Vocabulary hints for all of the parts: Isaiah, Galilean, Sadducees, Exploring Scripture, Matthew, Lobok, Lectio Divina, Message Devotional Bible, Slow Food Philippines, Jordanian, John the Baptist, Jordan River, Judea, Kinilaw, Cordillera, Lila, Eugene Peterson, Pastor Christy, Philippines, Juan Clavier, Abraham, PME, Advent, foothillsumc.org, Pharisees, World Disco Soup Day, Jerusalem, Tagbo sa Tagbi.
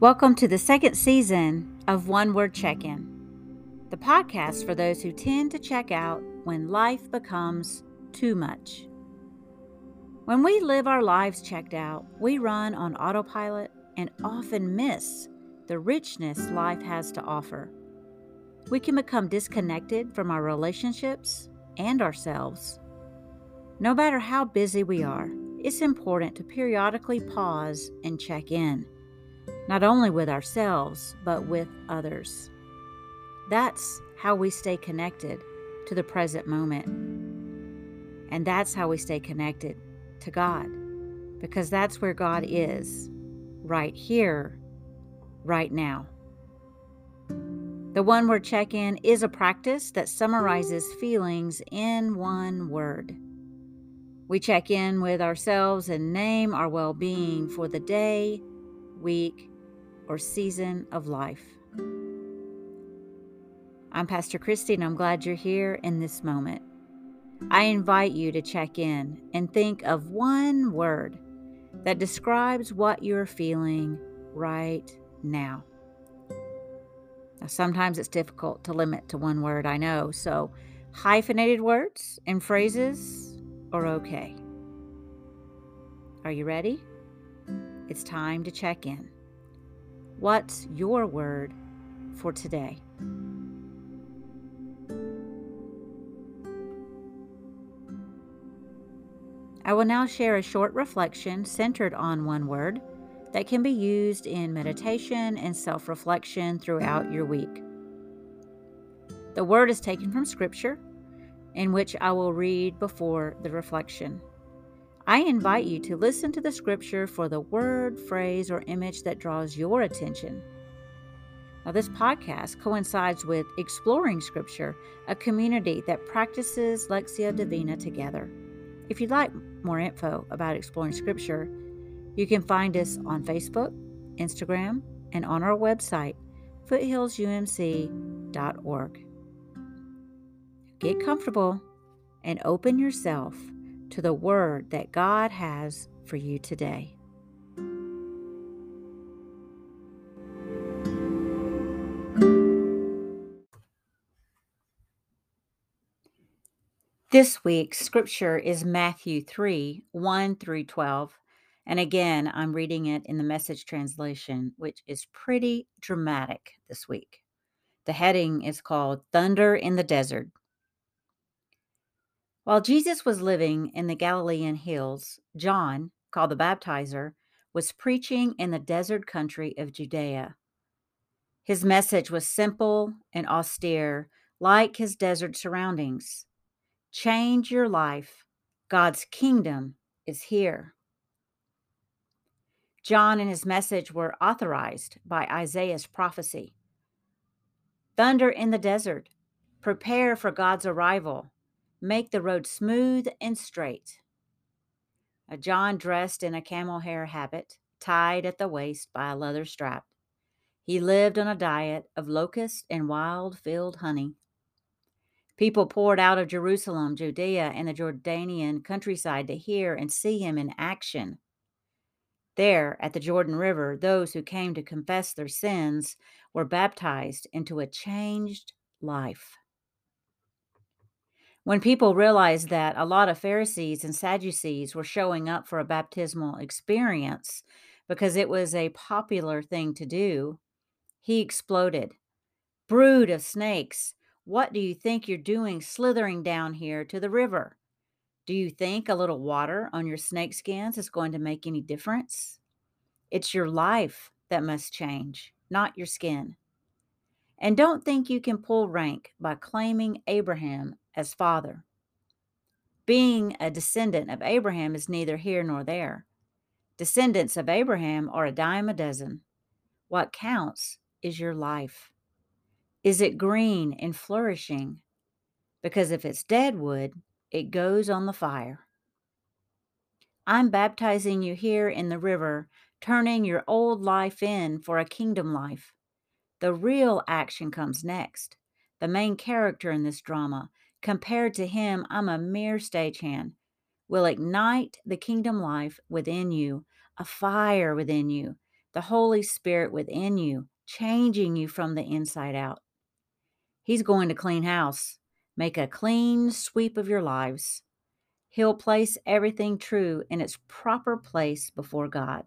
Welcome to the second season of One Word Check-In, the podcast for those who tend to check out when life becomes too much. When we live our lives checked out, we run on autopilot and often miss the richness life has to offer. We can become disconnected from our relationships and ourselves. No matter how busy we are, it's important to periodically pause and check in. Not only with ourselves, but with others. That's how we stay connected to the present moment. And that's how we stay connected to God, because that's where God is, right here, right now. The One Word Check-In is a practice that summarizes feelings in one word. We check in with ourselves and name our well-being for the day, week, or season of life. I'm Pastor Christy, and I'm glad you're here in this moment. I invite you to check in and think of one word that describes what you're feeling right now. Now, sometimes it's difficult to limit to one word, I know, so hyphenated words and phrases are okay. Are you ready? It's time to check in. What's your word for today? I will now share a short reflection centered on one word that can be used in meditation and self-reflection throughout your week. The word is taken from Scripture, in which I will read before the reflection. I invite you to listen to the scripture for the word, phrase, or image that draws your attention. Now, this podcast coincides with Exploring Scripture, a community that practices Lectio Divina together. If you'd like more info about Exploring Scripture, you can find us on Facebook, Instagram, and on our website, foothillsumc.org. Get comfortable and open yourself to the word that God has for you today. This week's scripture is Matthew 3, 1 through 12. And again, I'm reading it in the Message translation, which is pretty dramatic this week. The heading is called Thunder in the Desert. While Jesus was living in the Galilean hills, John, called the Baptizer, was preaching in the desert country of Judea. His message was simple and austere, like his desert surroundings. Change your life. God's kingdom is here. John and his message were authorized by Isaiah's prophecy. Thunder in the desert. Prepare for God's arrival. Make the road smooth and straight. John, dressed in a camel hair habit, tied at the waist by a leather strap. He lived on a diet of locust and wild-filled honey. People poured out of Jerusalem, Judea, and the Jordanian countryside to hear and see him in action. There, at the Jordan River, those who came to confess their sins were baptized into a changed life. When people realized that a lot of Pharisees and Sadducees were showing up for a baptismal experience because it was a popular thing to do, he exploded. Brood of snakes, what do you think you're doing slithering down here to the river? Do you think a little water on your snakeskins is going to make any difference? It's your life that must change, not your skin. And don't think you can pull rank by claiming Abraham as father. Being a descendant of Abraham is neither here nor there. Descendants of Abraham are a dime a dozen. What counts is your life. Is it green and flourishing? Because if it's dead wood, it goes on the fire. I'm baptizing you here in the river, turning your old life in for a kingdom life. The real action comes next. The main character in this drama, compared to him, I'm a mere stagehand, will ignite the kingdom life within you, a fire within you the Holy Spirit within you, changing you from the inside out. He's going to clean house, make a clean sweep of your lives. He'll place everything true in its proper place before God.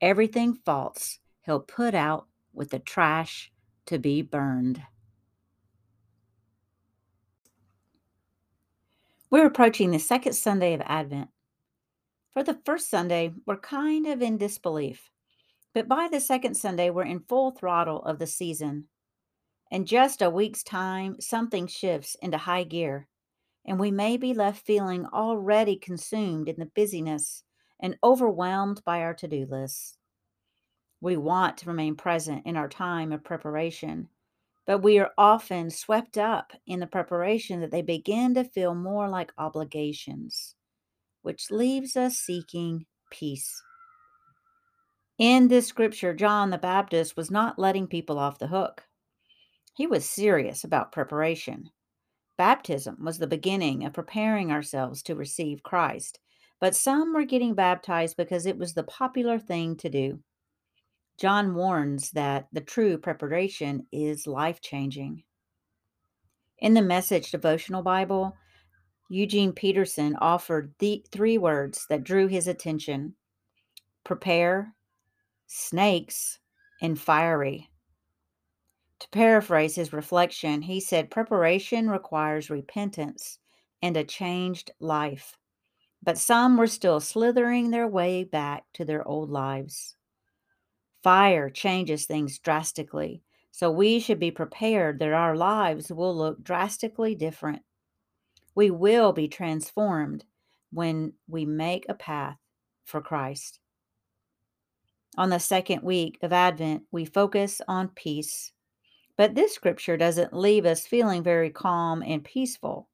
Everything false he'll put out with the trash to be burned. We're approaching the second Sunday of Advent. For the first Sunday, we're kind of in disbelief, but by the second Sunday, we're in full throttle of the season. In just a week's time, something shifts into high gear, and we may be left feeling already consumed in the busyness and overwhelmed by our to-do lists. We want to remain present in our time of preparation, but we are often swept up in the preparation that they begin to feel more like obligations, which leaves us seeking peace. In this scripture, John the Baptist was not letting people off the hook. He was serious about preparation. Baptism was the beginning of preparing ourselves to receive Christ, but some were getting baptized because it was the popular thing to do. John warns that the true preparation is life-changing. In the Message Devotional Bible, Eugene Peterson offered the three words that drew his attention: prepare, snakes, and fiery. To paraphrase his reflection, he said, preparation requires repentance and a changed life, but some were still slithering their way back to their old lives. Fire changes things drastically, so we should be prepared that our lives will look drastically different. We will be transformed when we make a path for Christ. On the second week of Advent, we focus on peace, but this scripture doesn't leave us feeling very calm and peaceful.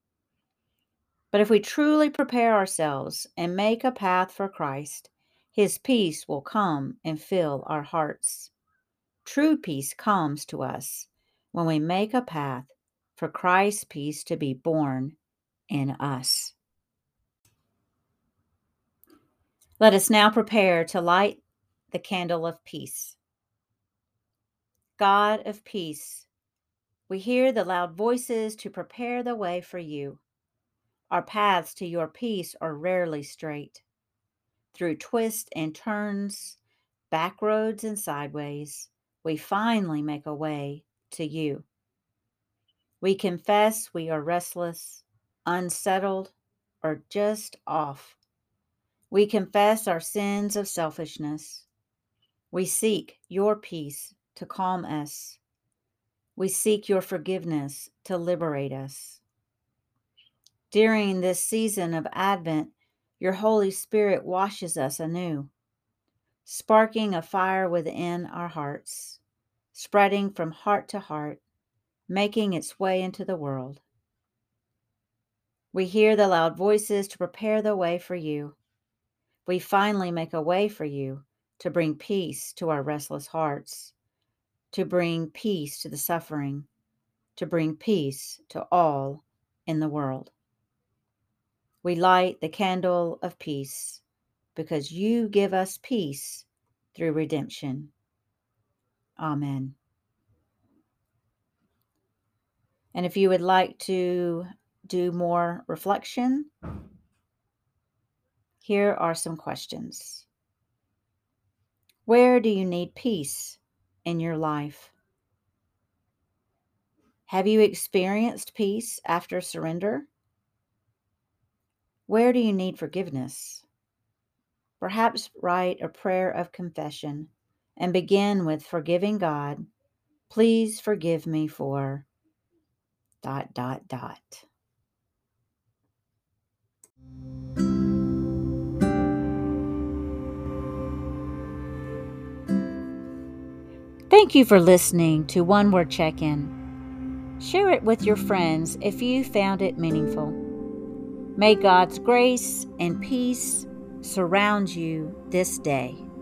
But if we truly prepare ourselves and make a path for Christ, His peace will come and fill our hearts. True peace comes to us when we make a path for Christ's peace to be born in us. Let us now prepare to light the candle of peace. God of peace, we hear the loud voices to prepare the way for you. Our paths to your peace are rarely straight. Through twists and turns, back roads and sideways, we finally make a way to you. We confess we are restless, unsettled, or just off. We confess our sins of selfishness. We seek your peace to calm us. We seek your forgiveness to liberate us. During this season of Advent, your Holy Spirit washes us anew, sparking a fire within our hearts, spreading from heart to heart, making its way into the world. We hear the loud voices to prepare the way for you. We finally make a way for you to bring peace to our restless hearts, to bring peace to the suffering, to bring peace to all in the world. We light the candle of peace because you give us peace through redemption. Amen. And if you would like to do more reflection, here are some questions. Where do you need peace in your life? Have you experienced peace after surrender? Where do you need forgiveness? Perhaps write a prayer of confession and begin with forgiving God. Please forgive me for ... Thank you for listening to One Word Check-In. Share it with your friends if you found it meaningful. May God's grace and peace surround you this day.